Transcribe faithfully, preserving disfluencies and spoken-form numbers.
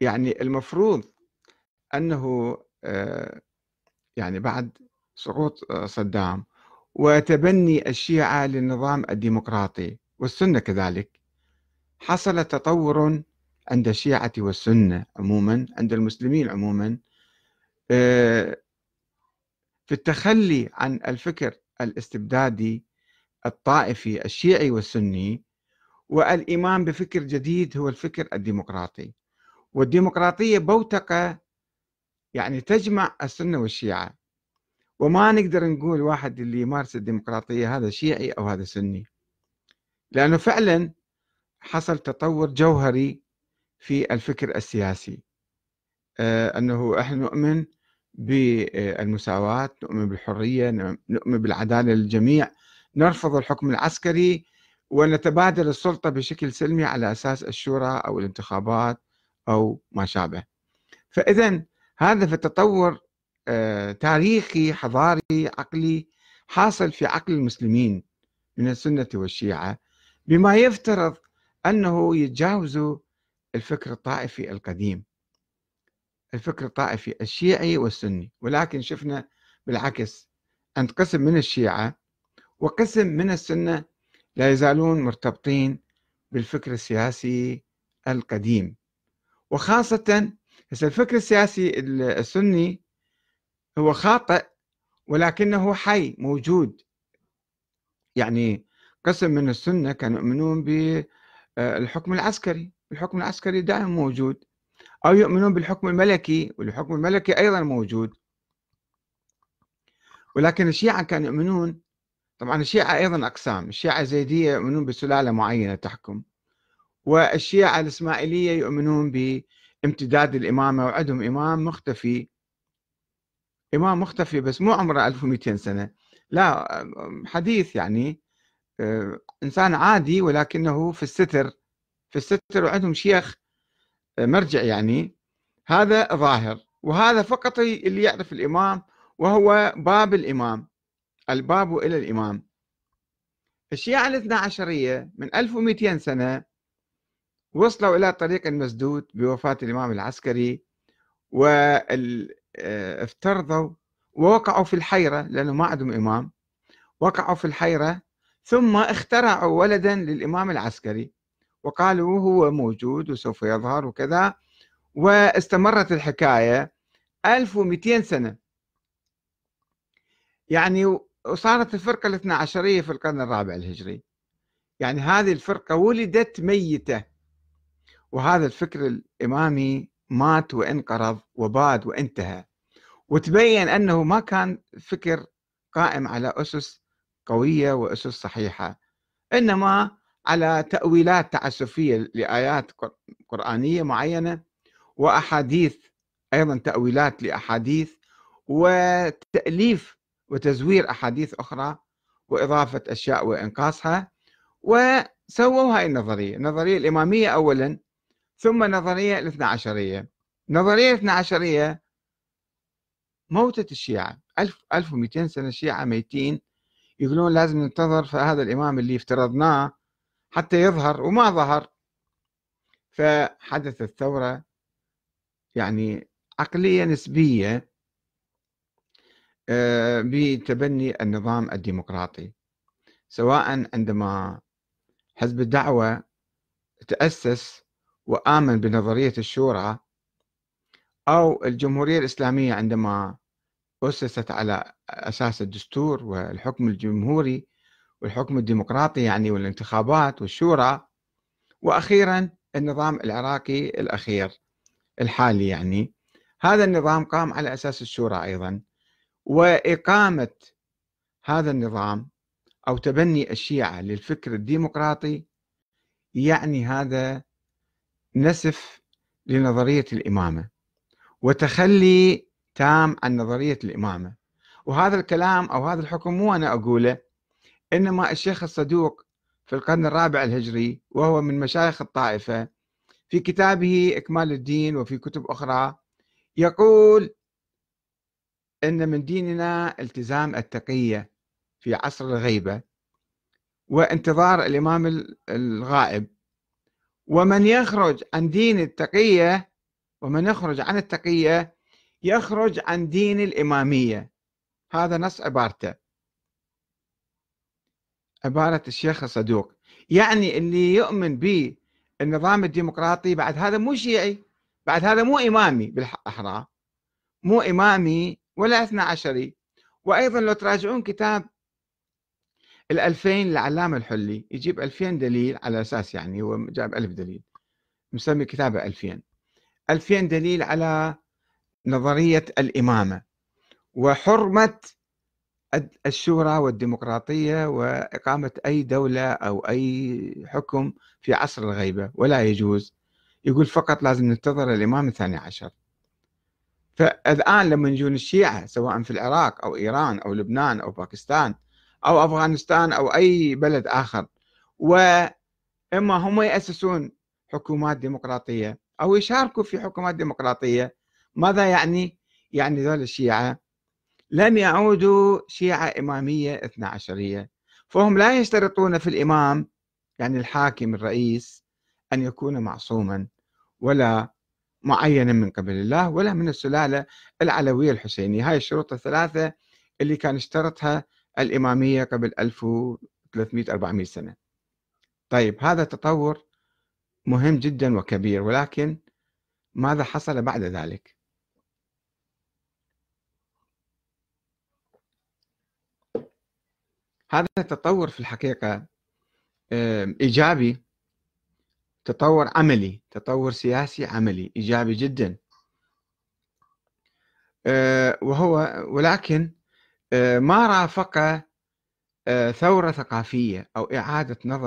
يعني المفروض أنه يعني بعد سقوط صدام وتبني الشيعة للنظام الديمقراطي والسنة كذلك، حصل تطور عند الشيعة والسنة عموما، عند المسلمين عموما، في التخلي عن الفكر الاستبدادي الطائفي الشيعي والسني والإيمان بفكر جديد هو الفكر الديمقراطي. والديمقراطية بوتقة يعني تجمع السنة والشيعة، وما نقدر نقول واحد اللي يمارس الديمقراطية هذا شيعي أو هذا سني، لأنه فعلا حصل تطور جوهري في الفكر السياسي، أنه إحنا نؤمن بالمساواة، نؤمن بالحرية، نؤمن بالعدالة للجميع، نرفض الحكم العسكري، ونتبادل السلطة بشكل سلمي على أساس الشورى أو الانتخابات أو ما شابه. فإذا هذا في تطور تاريخي حضاري عقلي حاصل في عقل المسلمين من السنة والشيعة، بما يفترض أنه يتجاوزوا الفكر الطائفي القديم، الفكر الطائفي الشيعي والسني. ولكن شفنا بالعكس عند قسم من الشيعة وقسم من السنة لا يزالون مرتبطين بالفكر السياسي القديم، وخاصة الفكر السياسي السني هو خاطئ ولكنه حي موجود. يعني قسم من السنة كانوا يؤمنون بالحكم العسكري، الحكم العسكري دائما موجود، أو يؤمنون بالحكم الملكي، والحكم الملكي أيضا موجود. ولكن الشيعة كانوا يؤمنون، طبعا الشيعة أيضا أقسام، الشيعة الزيدية يؤمنون بسلالة معينة تحكم، والشيعة الإسماعيلية يؤمنون بامتداد الإمامة، وعندهم إمام مختفي، إمام مختفي بس مو عمره ألف ومئتين سنة، لا حديث، يعني إنسان عادي ولكنه في الستر، في الستر، وعندهم شيخ مرجع، يعني هذا ظاهر، وهذا فقط اللي يعرف الإمام، وهو باب الإمام، الباب إلى الإمام. الشيعة الاثنى عشرية من ألف ومئتين سنة وصلوا إلى طريق مسدود بوفاة الإمام العسكري، وافترضوا ووقعوا في الحيرة لأنه ما عندهم إمام، وقعوا في الحيرة، ثم اخترعوا ولدا للإمام العسكري وقالوا هو موجود وسوف يظهر وكذا، واستمرت الحكاية ألف ومئتين سنة يعني. وصارت الفرقة الاثنى عشرية في القرن الرابع الهجري، يعني هذه الفرقة ولدت ميتة، وهذا الفكر الإمامي مات وانقرض وباد وانتهى، وتبين أنه ما كان فكر قائم على أسس قوية وأسس صحيحة، إنما على تأويلات تعسفية لآيات قرآنية معينة، وأحاديث أيضا تأويلات لأحاديث، وتأليف وتزوير أحاديث أخرى، وإضافة أشياء وإنقاصها، وسووا هاي النظرية، النظرية الإمامية أولا، ثم نظرية الاثنى عشرية. نظرية الاثنى عشرية موتت الشيعة، ألف ومئتين سنة الشيعة ميتين، يقولون لازم ننتظر فهذا الإمام اللي افترضناه حتى يظهر، وما ظهر، فحدثت ثورة يعني عقلية نسبية بتبني النظام الديمقراطي، سواء عندما حزب الدعوة تأسس وآمن بنظرية الشورى، أو الجمهورية الإسلامية عندما أسست على أساس الدستور والحكم الجمهوري والحكم الديمقراطي يعني، والانتخابات والشورى، وأخيرا النظام العراقي الأخير الحالي يعني. هذا النظام قام على أساس الشورى أيضا، وإقامة هذا النظام أو تبني الشيعة للفكر الديمقراطي يعني هذا نسف لنظرية الإمامة وتخلي تام عن نظرية الإمامة. وهذا الكلام أو هذا الحكم مو أنا أقوله، إنما الشيخ الصدوق في القرن الرابع الهجري، وهو من مشايخ الطائفة، في كتابه إكمال الدين وفي كتب أخرى يقول إن من ديننا التزام التقية في عصر الغيبة وانتظار الإمام الغائب، ومن يخرج عن دين التقية ومن يخرج عن التقية يخرج عن دين الإمامية. هذا نص عبارته، عبارة الشيخ الصدوق. يعني اللي يؤمن بالنظام الديمقراطي بعد هذا مو شيعي، بعد هذا مو إمامي بالأحرى، مو إمامي ولا اثنى عشري. وأيضا لو تراجعون كتاب الألفين للعلامة الحلي يجيب ألفين دليل على أساس، يعني هو جاب ألف دليل مسمي كتابه ألفين، ألفين دليل على نظرية الإمامة وحرمة الشورى والديمقراطية وإقامة أي دولة أو أي حكم في عصر الغيبة، ولا يجوز. يقول فقط لازم ننتظر الإمام الثاني عشر. فالآن لما يجون الشيعة سواء في العراق أو إيران أو لبنان أو باكستان أو أفغانستان أو أي بلد آخر، وإما هم يأسسون حكومات ديمقراطية أو يشاركوا في حكومات ديمقراطية، ماذا يعني؟ يعني ذول الشيعة لم يعودوا شيعة إمامية اثنا عشرية، فهم لا يشترطون في الإمام يعني الحاكم الرئيس أن يكون معصوما ولا معينا من قبل الله ولا من السلالة العلوية الحسينية. هاي الشروط الثلاثة اللي كان اشترطها الإمامية قبل ألف وثلاثمئة أربعمئة سنة. طيب هذا تطور مهم جدا وكبير، ولكن ماذا حصل بعد ذلك؟ هذا التطور في الحقيقة إيجابي، تطور عملي، تطور سياسي عملي إيجابي جدا، وهو ولكن ما رافقه ثورة ثقافية أو إعادة نظر